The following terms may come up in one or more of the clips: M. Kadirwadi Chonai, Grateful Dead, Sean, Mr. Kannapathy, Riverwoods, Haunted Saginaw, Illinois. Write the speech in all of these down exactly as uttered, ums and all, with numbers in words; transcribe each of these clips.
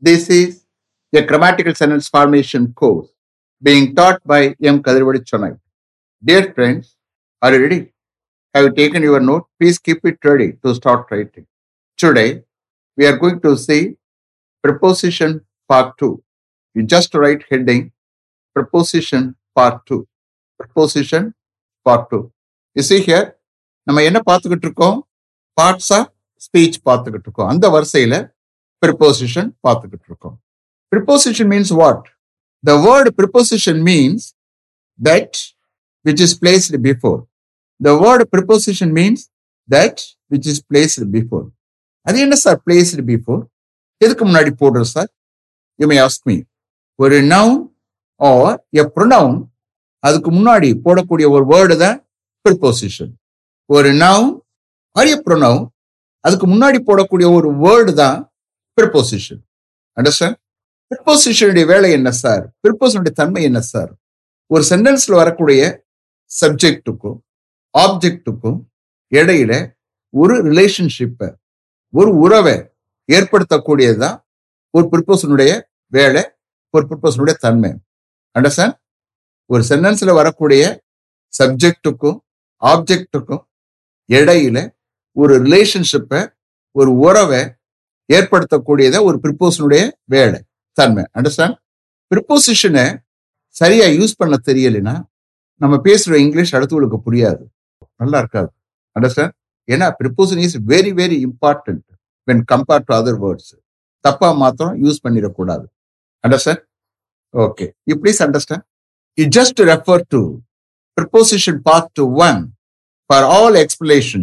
This is a grammatical sentence formation course being taught by M. Kadirwadi Chonai. Dear friends, are you ready? Have you taken your note? Please keep it ready to start writing. Today, we are going to see preposition part two. You just write heading preposition part two. Preposition part two. You see here, நம்ம என்ன பார்த்துக்கிட்டு இருக்கோம்? Parts of speech பார்த்துக்கிட்டு இருக்கோம். அந்த வரிசையில preposition பார்த்துக்கிட்டு இருக்கோம். Preposition means what? The word preposition means that which is placed before. The word preposition means that which is placed before. அது என்ன சார் placed before? எதுக்கு முன்னாடி போடுறது sir? You may ask me. ஒரு noun or a pronoun அதுக்கு முன்னாடி போடக்கூடிய ஒரு word தான் preposition. ஒரு noun or a pronoun அதுக்கு முன்னாடி போடக்கூடிய ஒரு word தான் preposition. Understand? Preposition உடைய வேலை என்ன சார்? Preposition உடைய தன்மை என்ன சார்? ஒரு சென்டென்ஸ்ல வரக்கூடிய சப்ஜெக்டுக்கும் ஆப்ஜெக்டுக்கும் இடையில ஒரு ரிலேஷன்ஷிப்பை ஒரு உறவை ஏற்படுத்தக்கூடியதுதான் ஒரு preposition உடைய வேலை, ஒரு preposition உடைய தன்மை. Understand? ஒரு சென்டென்ஸ்ல வரக்கூடிய சப்ஜெக்டுக்கும் ஆப்ஜெக்டுக்கும் இடையில ஒரு ரிலேஷன்ஷிப்பை ஒரு உறவை ஏற்படுத்தக்கூடியத ஒரு ப்ரிப்போசிஷனுடைய வேலை தன்மை. அண்டர்ஸ்டாண்ட்? ப்ரிப்போசிஷனை சரியா யூஸ் பண்ண தெரியலைன்னா நம்ம பேசுற இங்கிலீஷ் அடுத்தவங்களுக்கு புரியாது, நல்லா இருக்காது. அண்டர்ஸ்டாண்ட்? ஏன்னா preposition is very very important when compare to other words. தப்பா மாத்திரம் யூஸ் பண்ணிடக்கூடாது. Understand? Okay, you please understand. You just refer to preposition part one for all explanation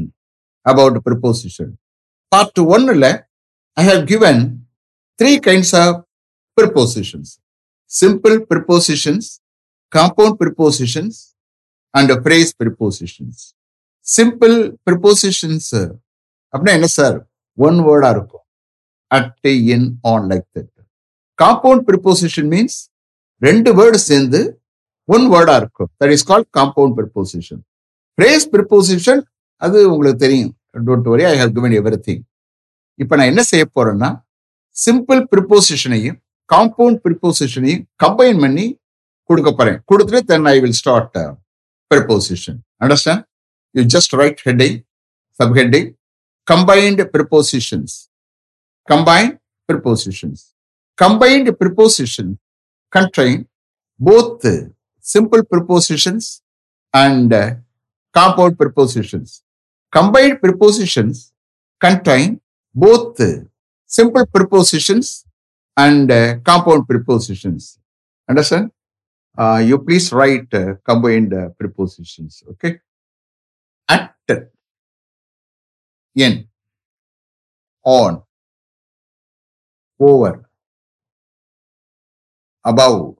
about preposition. Part one, I have given three kinds of prepositions: simple prepositions, compound prepositions, and phrase prepositions. Simple prepositions, apna enna sir, one word aruko, at, in, on, like that. Compound preposition means rendu words in the one word இருக்கும். That is called compound preposition. Phrase preposition அது உங்களுக்கு தெரியும். Don't worry, I have given everything. இப்போ நான் என்ன செய்ய போறேன்னா simple ப்ரிப்போசிஷனையும் காம்பவுண்ட் ப்ரிப்போசிஷனையும் கம்பைன் பண்ணி கொடுக்க போறேன். கொடுத்துட்டு then I will start preposition. Understand? You just write heading, sub heading, combined prepositions, combined prepositions. Combined preposition contain both simple prepositions and uh, compound prepositions. Combined prepositions contain both uh, simple prepositions and uh, compound prepositions. Understand? Uh, you please write uh, combined uh, prepositions. Okay? At, in, on, over, above,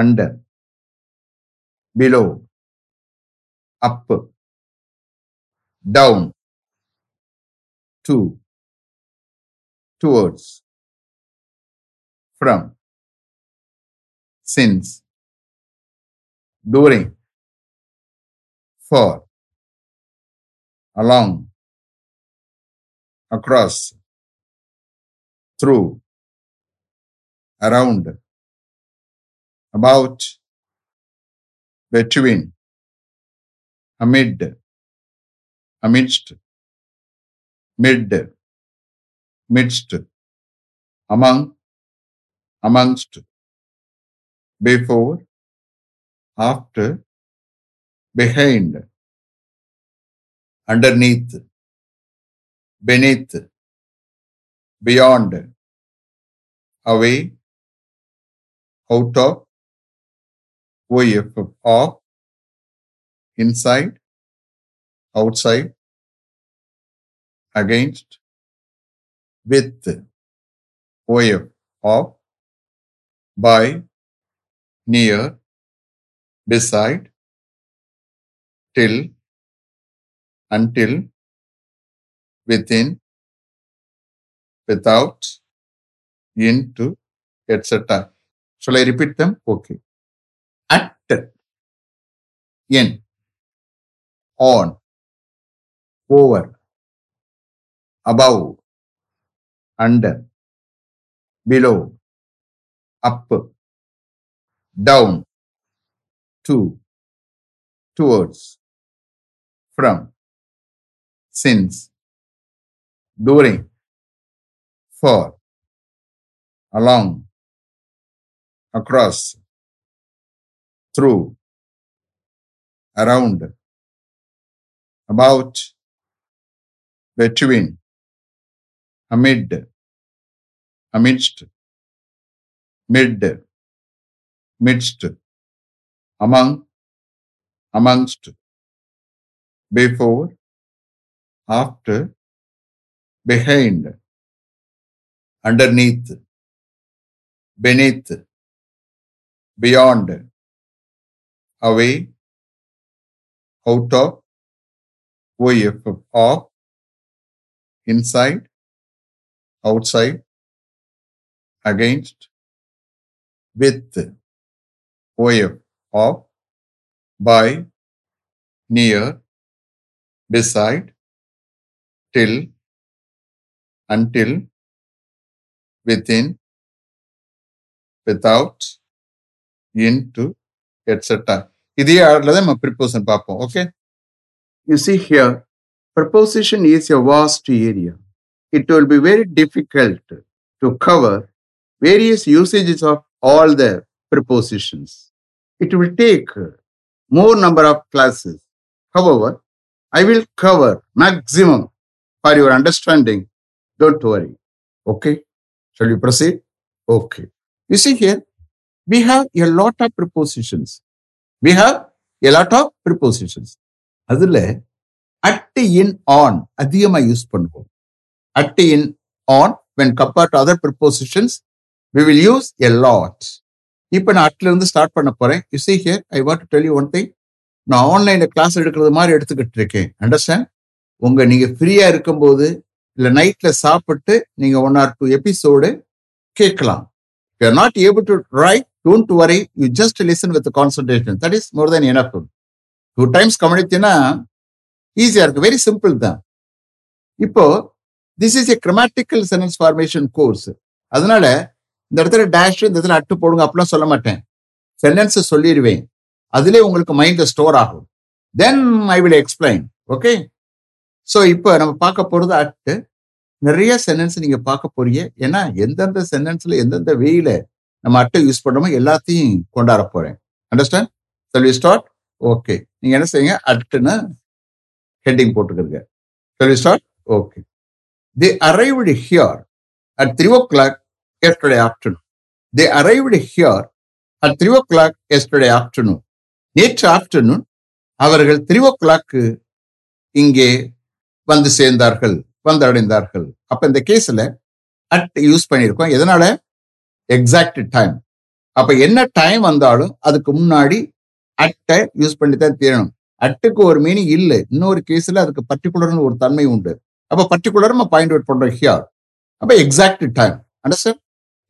under, below, up, down, to, towards, from, since, during, for, along, across, through, around, about, between, amid, amidst, mid, midst, among, amongst, before, after, behind, underneath, beneath, beyond, away, out of, O F of, inside, outside, against, with, O F of, by, near, beside, till, until, within, without, into, et cetera. Shall I repeat them? Okay. At, in, on, over, above, under, below, up, down, to, towards, from, since, during, for, along, across, through, around, about, between, amid, amidst, mid, midst, among, amongst, before, after, behind, underneath, beneath, beyond, away, out of, off, off, inside, outside, against, with, off, off, by, near, beside, till, until, within, without, into, et cetera. Preposition. Okay. You see here, preposition is a vast area. It will be very difficult to cover various usages of all the prepositions. It will take more number of classes. However, I will cover maximum for your understanding. Don't worry. Okay. Shall we proceed? Okay. You see here, we have a lot of prepositions. We have a lot of prepositions. Adule, at, in, on, adhiyama use pannuvom. At, in, on, when compared to other prepositions, we will use a lot. Ipo na at la start panna poren. You see here, I want to tell you one thing. Now online class edukkrathu mari eduthukittirukken. Understand? Unga neenga free ah irukumbodhu illa night la saapittu neenga one or two episode kekkalam. If you are not able to write, don't worry. You just listen with the concentration. That is more than enough. Two times kamadithina easy ah irukku, very simple da. Ipo this is a grammatical sentence formation course. Adanal இந்த இடத்துல dash இந்த இடத்துல at போடுங்க அப்படிலாம் சொல்ல மாட்டேன். சென்டென்ஸை சொல்லிடுவேன். அதிலே உங்களுக்கு மைண்டில் ஸ்டோர் ஆகும். Then I will explain. Okay. So இப்போ நம்ம பார்க்க போகிறது அட்டு. நிறைய சென்டென்ஸ் நீங்கள் பார்க்க போறீங்க. ஏன்னா எந்தெந்த சென்டென்ஸில் எந்தெந்த வேயில நம்ம அட்டை யூஸ் பண்ணுறோமோ எல்லாத்தையும் கொண்டாட போகிறேன். Understand? Shall we start? Okay. நீங்கள் என்ன செய்யுங்க? அட்டுன்னு ஹெட்டிங் போட்டுக்கிறீங்க. Shall we start? Okay. They arrived here at three o'clock yesterday afternoon. They arrived here at three o'clock yesterday afternoon. நேற்று ஆஃப்டர்நூன் அவர்கள் த்ரீ ஓ கிளாக்கு இங்கே வந்து சேர்ந்தார்கள், வந்தடைந்தார்கள். அப்போ இந்த கேஸில் அட் யூஸ் பண்ணியிருக்கோம். எதனால? Exact time. அப்போ என்ன டைம் வந்தாலும் அதுக்கு முன்னாடி அட்டை யூஸ் பண்ணி தான் தேரணும். அட்டுக்கு ஒரு மீனிங் இல்லை. இன்னொரு கேஸில் அதுக்கு பர்டிகுலர்னு ஒரு தன்மை உண்டு. அப்போ பர்டிகுலர் நம்ம பாயிண்ட் அவுட் பண்ணுறோம் ஹியர். அப்போ exact time. Understand?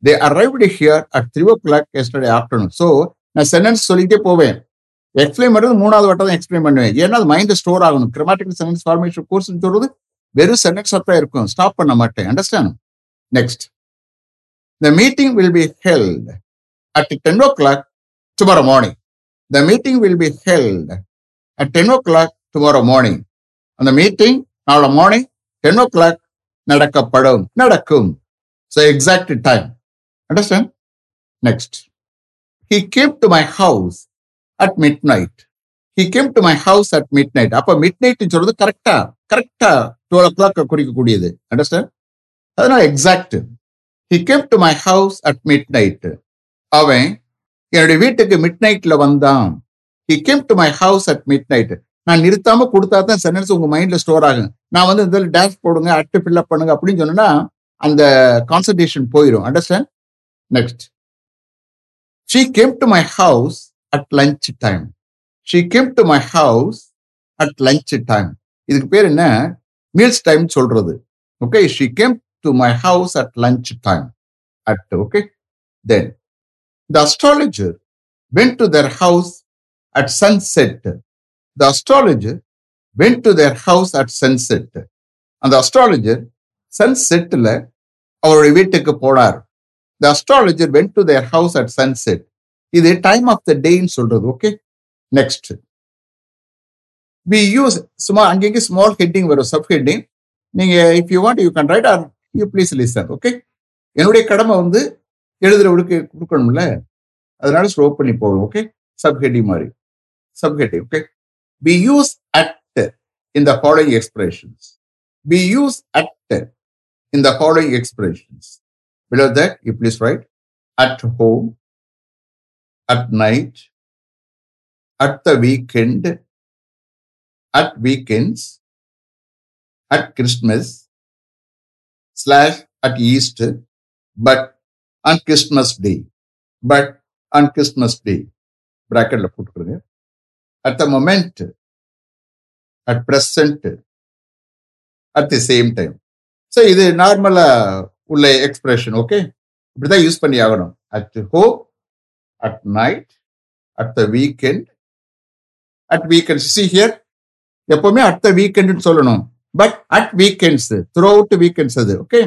They arrived here at three o'clock yesterday afternoon. So, நான் சென்டென்ஸ் சொல்லிக்கிட்டே போவேன். எக்ஸ்பிளைன் பண்ணுறது மூணாவது வட்டம் தான் எக்ஸ்பிளைன் பண்ணுவேன். ஏன்னா அது மைண்ட் ஸ்டோர் ஆகணும். கிராமட்டிக்கல் சென்டென்ஸ் ஃபார்மேஷன் கோர்ஸ் சொல்றது வெறும் சென்டென்ஸ் அப்பா இருக்கும். ஸ்டாப் பண்ண மாட்டேன். Understand? Next, the meeting will be held at ten o'clock tomorrow morning. The meeting will be held at ten o'clock tomorrow morning. அந்த meeting நாளை morning ten o'clock நடக்கப்படும், நடக்கும். So exact time. Understand? Next. He came to my house at midnight. He came to my house at midnight. Appa midnight nu solradhu correcta correcta twelve o'clock kurikku kudiyadhu. Understand? Adana exact. He came to my house at midnight. Avan ennoda veetukku midnight la vandaan. He came to my house at midnight. நான் நிறுத்தாம கொடுத்தா தான் sentence உங்க மைண்ட்ல store ஆகும். நான் வந்து இந்த dash போடுங்க, அட்டு ஃபில் அப் பண்ணுங்க அப்படின்னு சொன்னா அந்த கான்சன்ட்ரேஷன் போயிடும். Understand? Next, she came to my house at lunch time. She came to my house at lunch time. இதுக்கு பேர் என்ன? மீல்ஸ் டைம் சொல்றது. Okay. She came to my house at lunch time. At. Okay. Then the astrologer went to their house at sunset. The astrologer went to their house at sunset. அந்த astrologer சன்செட்டில் அவருடைய வீட்டுக்கு போனார். The astrologer went to their house at sunset. இது time of the டேன்னு சொல்றது. Okay, next we use சும்மா அங்கங்கே ஸ்மால் ஹெட்டிங் வரும், சப் ஹெட்டிங். நீங்க if you want you can write or you please listen. Okay, என்னுடைய கடமை வந்து எழுதுறவளுக்கு கொடுக்கணும்ல, அதனால ஸ்லோ பண்ணி போகும். ஓகே, சப் ஹெட்டிங் மாதிரி sub heading. Okay, we use at in the following expressions. We use at in the following expressions. Below that you please write at home, at night, at the weekend, at weekends, at Christmas, slash at Easter, but on Christmas Day, but on Christmas Day, bracket la put kudunga, at the moment, at present, at the same time. So, this is normal ulla expression, okay? Ippadi use panni aganum. At home, at night, at the weekend, at weekends. See here, epovume at the weekend nu solanum, but at weekends, throughout weekends adu. Okay,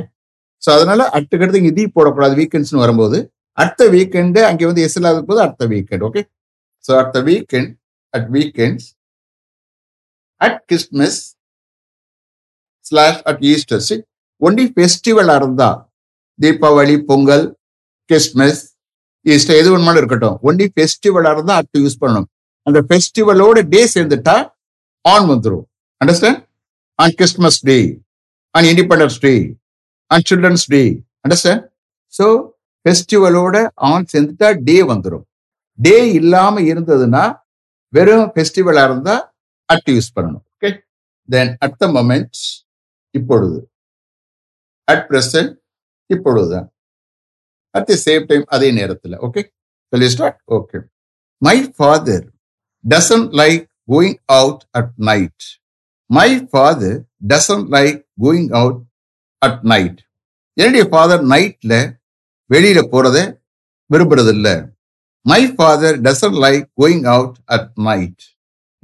so adanal at kaduthu idhi poda kodadhu, weekends nu varumbodhu at the weekend ange vandu s la irukku, at the weekend. Okay, so at the weekend, at weekends, at Christmas slash at Easter. See, only festival arundha Deepavali, Pongal, Christmas, Easter எது ஒன்றாலும் இருக்கட்டும், only ஃபெஸ்டிவலாக இருந்தால் at use பண்ணணும். அந்த ஃபெஸ்டிவலோட day சேர்ந்துட்டா on வந்துடும். Understand? On Christmas day, on independence day, on children's day. Understand? So ஃபெஸ்டிவலோட ஆன் சேர்ந்துட்டா டே வந்துடும். டே இல்லாமல் இருந்ததுன்னா வெறும் ஃபெஸ்டிவலாக இருந்தால் அட் யூஸ் பண்ணணும். Okay, then at the moment இப்பொழுது, அட் ப்ரெசன்ட் இப்பொழுதுதான், at the same time adhe nerathila. Okay, so let's start. Okay, my father doesn't like going out at night. My father doesn't like going out at night. Enade father night la velila poradhe virubradhu illa. My father doesn't like going out at night.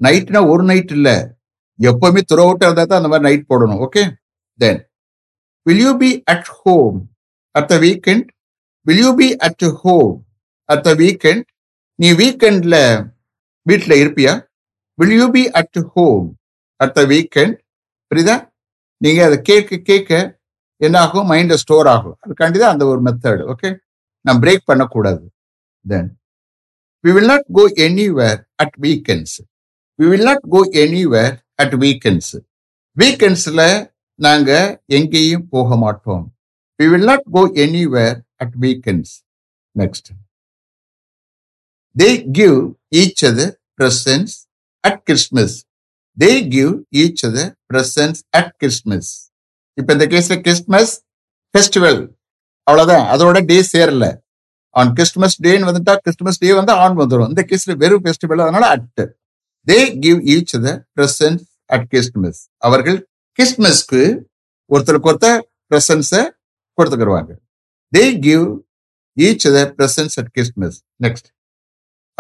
Night na or night illa, eppovume throughout adha andha night podanum. Okay, then will you be at home at the weekend? Will you be at home at the weekend? நீ வீக்கெண்டில் வீட்டில் இருப்பியா? Will you be at home at the weekend? புரியுதா? நீங்கள் அதை கேட்க கேட்க என்ன ஆகும்? மைண்டில் ஸ்டோர் ஆகும். அதுக்காண்டி தான் அந்த ஒரு மெத்தடு. ஓகே, நான் பிரேக் பண்ணக்கூடாது. தென் we will not go anywhere at weekends. We will not go anywhere at weekends. வீக்கெண்ட்ஸில் நாங்கள் எங்கேயும் போக மாட்டோம். We will not go anywhere at weekends. Next, they give each other presents at Christmas. They give each other presents at Christmas. இப்ப இந்த கேஸ்ல Christmas festival அவ்வளவுதான், அதோட டே சேரல. ஆன் கிறிஸ்மஸ் டேன்னு வந்துட்டா கிறிஸ்மஸ் டே வந்து ஆன் வந்துடும். இந்த கேஸ்ல வெறும் ஃபெஸ்டிவல், அதனால at. they give each other presents at Christmas. அவர்கள் கிறிஸ்மஸ்க்கு ஒருத்தருக்கு ஒருத்தர் பிரசன்ஸை கொடுத்துக்கிடுவாங்க. They give each other presents at Christmas. Next,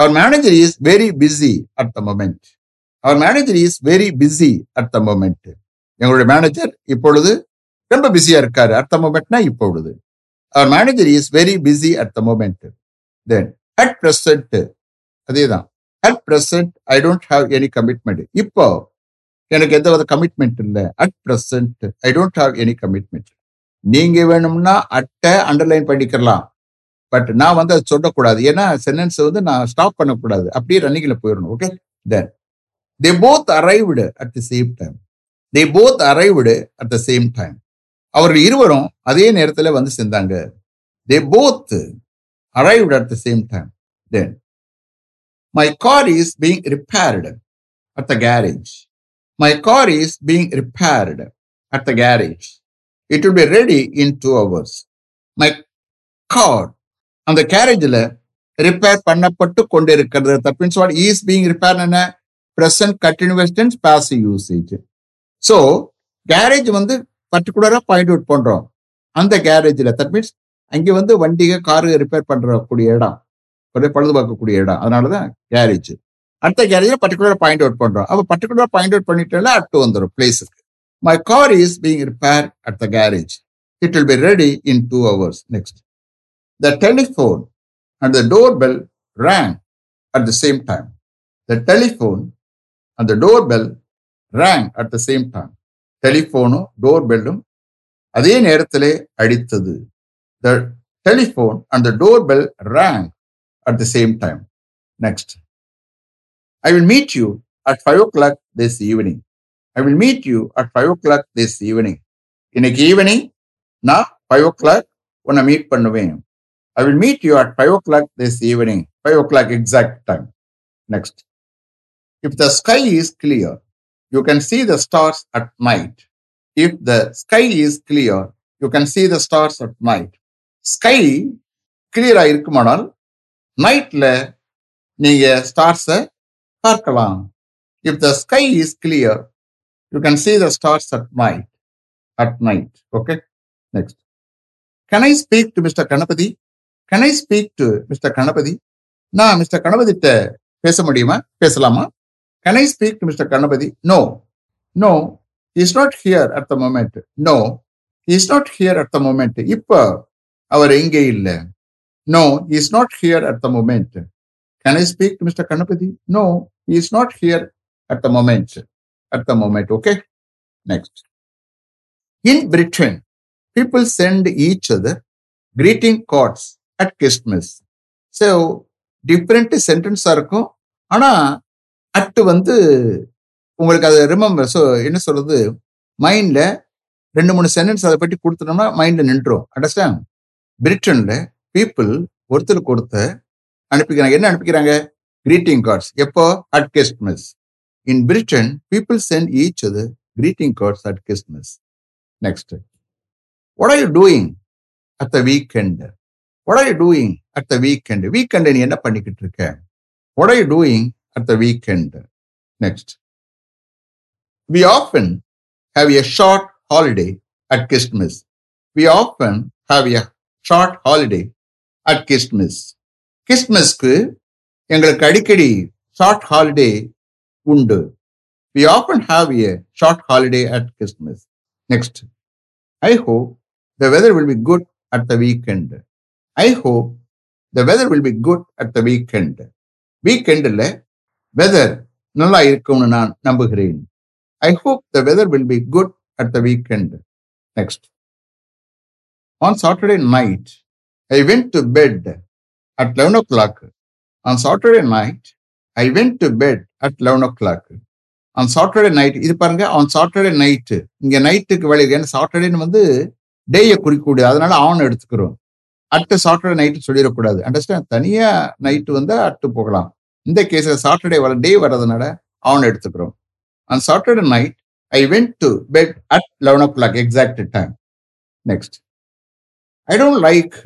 our manager is very busy at the moment. Our manager is very busy at the moment. எங்களுடைய manager இப்பொழுது ரொம்ப பிஸியா இருக்காரு. at the momentனா இப்பொழுது. Our manager is very busy at the moment. Then at present அதேதான். At present I don't have any commitment. இப்போ எனக்கு எந்த ஒரு கமிட்மெண்ட் இல்லை. at present I don't have any commitment. நீங்க வேணும்னா அட்டை அண்டர்லைன் பண்ணிக்கலாம், பட் நான் வந்து அதை சொல்லக்கூடாது. ஏன்னா சென்டென்ஸ் வந்து நான் ஸ்டாப் பண்ணக்கூடாது, அப்படியே ரன்னிங்ல போயிடணும். Okay, then they both arrived at the same time. They both arrived at the same time. அவர்கள் இருவரும் அதே நேரத்தில் வந்து சேர்ந்தாங்க. They both arrived at the same time. Then my car is being repaired at the garage. My car is being repaired at the garage. It will be ready in two hours. My car and the carriage la repair பண்ணப்பட்டு கொண்டிருக்கிறது. That means what is being repaired in a present continuous tense passive usage. So garage வந்து particular-ஆ point out பண்றோம். அந்த garage la, that means அங்க வந்து வண்டியை car repair பண்ற கூடிய இடம், ஒரே பழுது பார்க்க கூடிய இடம், அதனால தான் garage. அந்த garage-ல particular-ஆ point out பண்றோம். அப்ப particular-ஆ point out பண்ணிட்டேல அட் வந்துரும் place-க்கு. My car is being repaired at the garage. It will be ready in two hours. Next, The telephone and the doorbell rang at the same time. The telephone and the doorbell rang at the same time. Telephone, doorbell, adhe nerathile adithathu. The telephone and the doorbell rang at the same time. Next. I will meet you at five o'clock this evening. I will meet you at five o'clock this evening. இன்னைக்கு evening நான் five ஓ clock உன்னை meet பண்ணுவேன். I will meet you at five O clock this evening. Five o'clock exact time. Next. If the sky is clear you can see the stars at night. If the sky is clear you can see the stars at night. Sky கிளியராக இருக்குமானால் நைட்டில் நீங்கள் ஸ்டார்ஸை பார்க்கலாம். If the sky is clear you can see the stars at night. At night. Okay. Next. Can I speak to Mister Kannapathy? Can I speak to Mister Kannapathy? Na, Mister Kannapathy te pesa mudiyuma? Pesalama? Can I speak to Mister Kannapathy? No. No. He is not here at the moment. No. He is not here at the moment. Ippa avar inge illa. No. He is not here at the moment. Can I speak to Mister Kannapathy? No. He is not here at the moment. At the moment. Okay. Next. In Britain, people send each other greeting cards at Christmas. So, different sentences are இருக்கும். ஆனால் at வந்து உங்களுக்கு அதை remember so என்ன சொல்கிறது மைண்டில் ரெண்டு மூணு சென்டென்ஸ் அதை பற்றி கொடுத்துட்டோம்னா மைண்டில் நின்றுடும். அண்டர்ஸ்டாண்ட்? பிரிட்டனில் பீப்புள் ஒருத்தருக்கு கொடுத்து அனுப்பிக்கிறாங்க. என்ன அனுப்பிக்கிறாங்க? Greeting cards. எப்போ? At Christmas. In Britain people send each other greeting cards at Christmas. Next. What are you doing at the weekend? What are you doing at the weekend? Weekend ni enna panikittu irukke? What are you doing at the weekend? Next. We often have a short holiday at Christmas. We often have a short holiday at Christmas. Christmas ku engalukku adikadi short holiday undu. We often have a short holiday at Christmas. Next. I hope the weather will be good at the weekend. I hope the weather will be good at the weekend. Weekend le weather nalla irukkumnu naan nambugireen. I hope the weather will be good at the weekend. Next. On Saturday night, I went to bed at eleven o'clock. On Saturday night, I went to bed at eleven o'clock. On Saturday night இது பாருங்க. On Saturday night இங்கே நைட்டுக்கு விளையிருக்கு. ஏன்னா சாட்டர்டேன்னு வந்து டேயை குறிக்கக்கூடிய அதனால on எடுத்துக்கிறோம். At Saturday night சொல்லிடக்கூடாது. அண்டர்ஸ்டாண்ட்? தனியாக நைட்டு வந்து அட்டு போகலாம். இந்த கேஸில் சாட்டர்டே வர டே வர்றதுனால ஆன் எடுத்துக்கிறோம். On Saturday night I went to bed at eleven o'clock exact time. Next. I don't like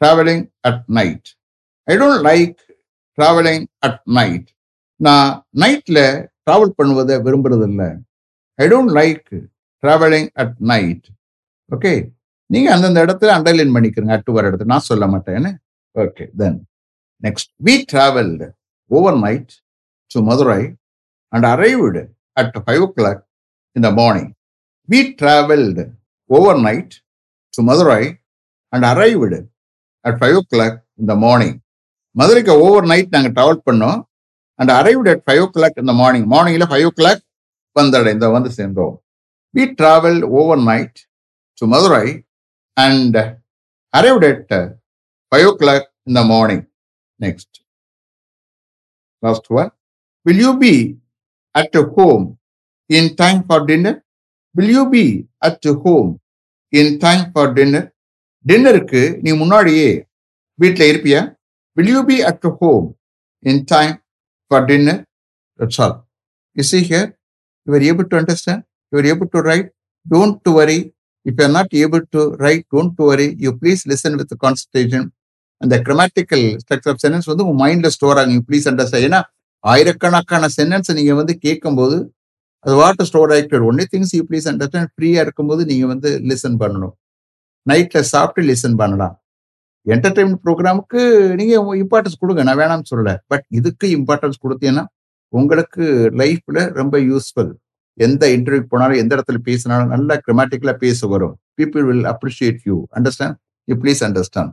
travelling at night. I don't like travelling at night. நான் நைட்டில் travel பண்ணுவதை விரும்புறதில்லை. I don't like travelling at night. Okay. நீங்கள் அந்தந்த இடத்துல underline பண்ணிக்கிறங்க. At வர இடத்துல நான் சொல்ல மாட்டேன்னு. Okay. Then next. We travelled overnight to Madurai and arrived at five o'clock in the morning. We travelled overnight to Madurai and arrived at five o'clock in the morning. மதுரைக்கு overnight நாங்கள் travel பண்ணோம். And arrived at five o'clock in the morning. Morning ila five o'clock vandadindha vandu sendrom. We traveled overnight to Madurai and arrived at five o'clock in the morning. Next. Last one. Will you be at home in time for dinner? Will you be at home in time for dinner? Dinner ku nee munnadiye veetla irpiya. Will you be at home in time for dinner? That's all. You see here, you are able to understand, you are able to write. Don't worry. If you are not able to write, don't worry. You please listen with the concentration. And the grammatical structure of sentence வந்து உங்கள் மைண்டில் store ஆகும். Please understand. ஏன்னா ஆயிரக்கணக்கான சென்டென்ஸை நீங்கள் வந்து கேட்கும்போது அது வாட்டை ஸ்டோர் ஆகிட்டு. Only things you please understand. ஃப்ரீயாக இருக்கும்போது நீங்கள் வந்து லிசன் பண்ணணும். நைட்டில் சாப்பிட்டு லிசன் பண்ணலாம். என்டர்டைன்மெண்ட் ப்ரோக்ராமுக்கு நீங்கள் இம்பார்ட்டன்ஸ் கொடுங்க, நான் வேணாம்னு சொல்லலை. பட் இதுக்கு இம்பார்ட்டன்ஸ் கொடுத்தீங்கன்னா உங்களுக்கு லைஃப்பில் ரொம்ப யூஸ்ஃபுல். எந்த இன்டர்வியூ போனாலும் எந்த இடத்துல பேசினாலும் நல்லா கிராமட்டிக்கலாக பேச வரும். People will appreciate you. Understand? You please understand.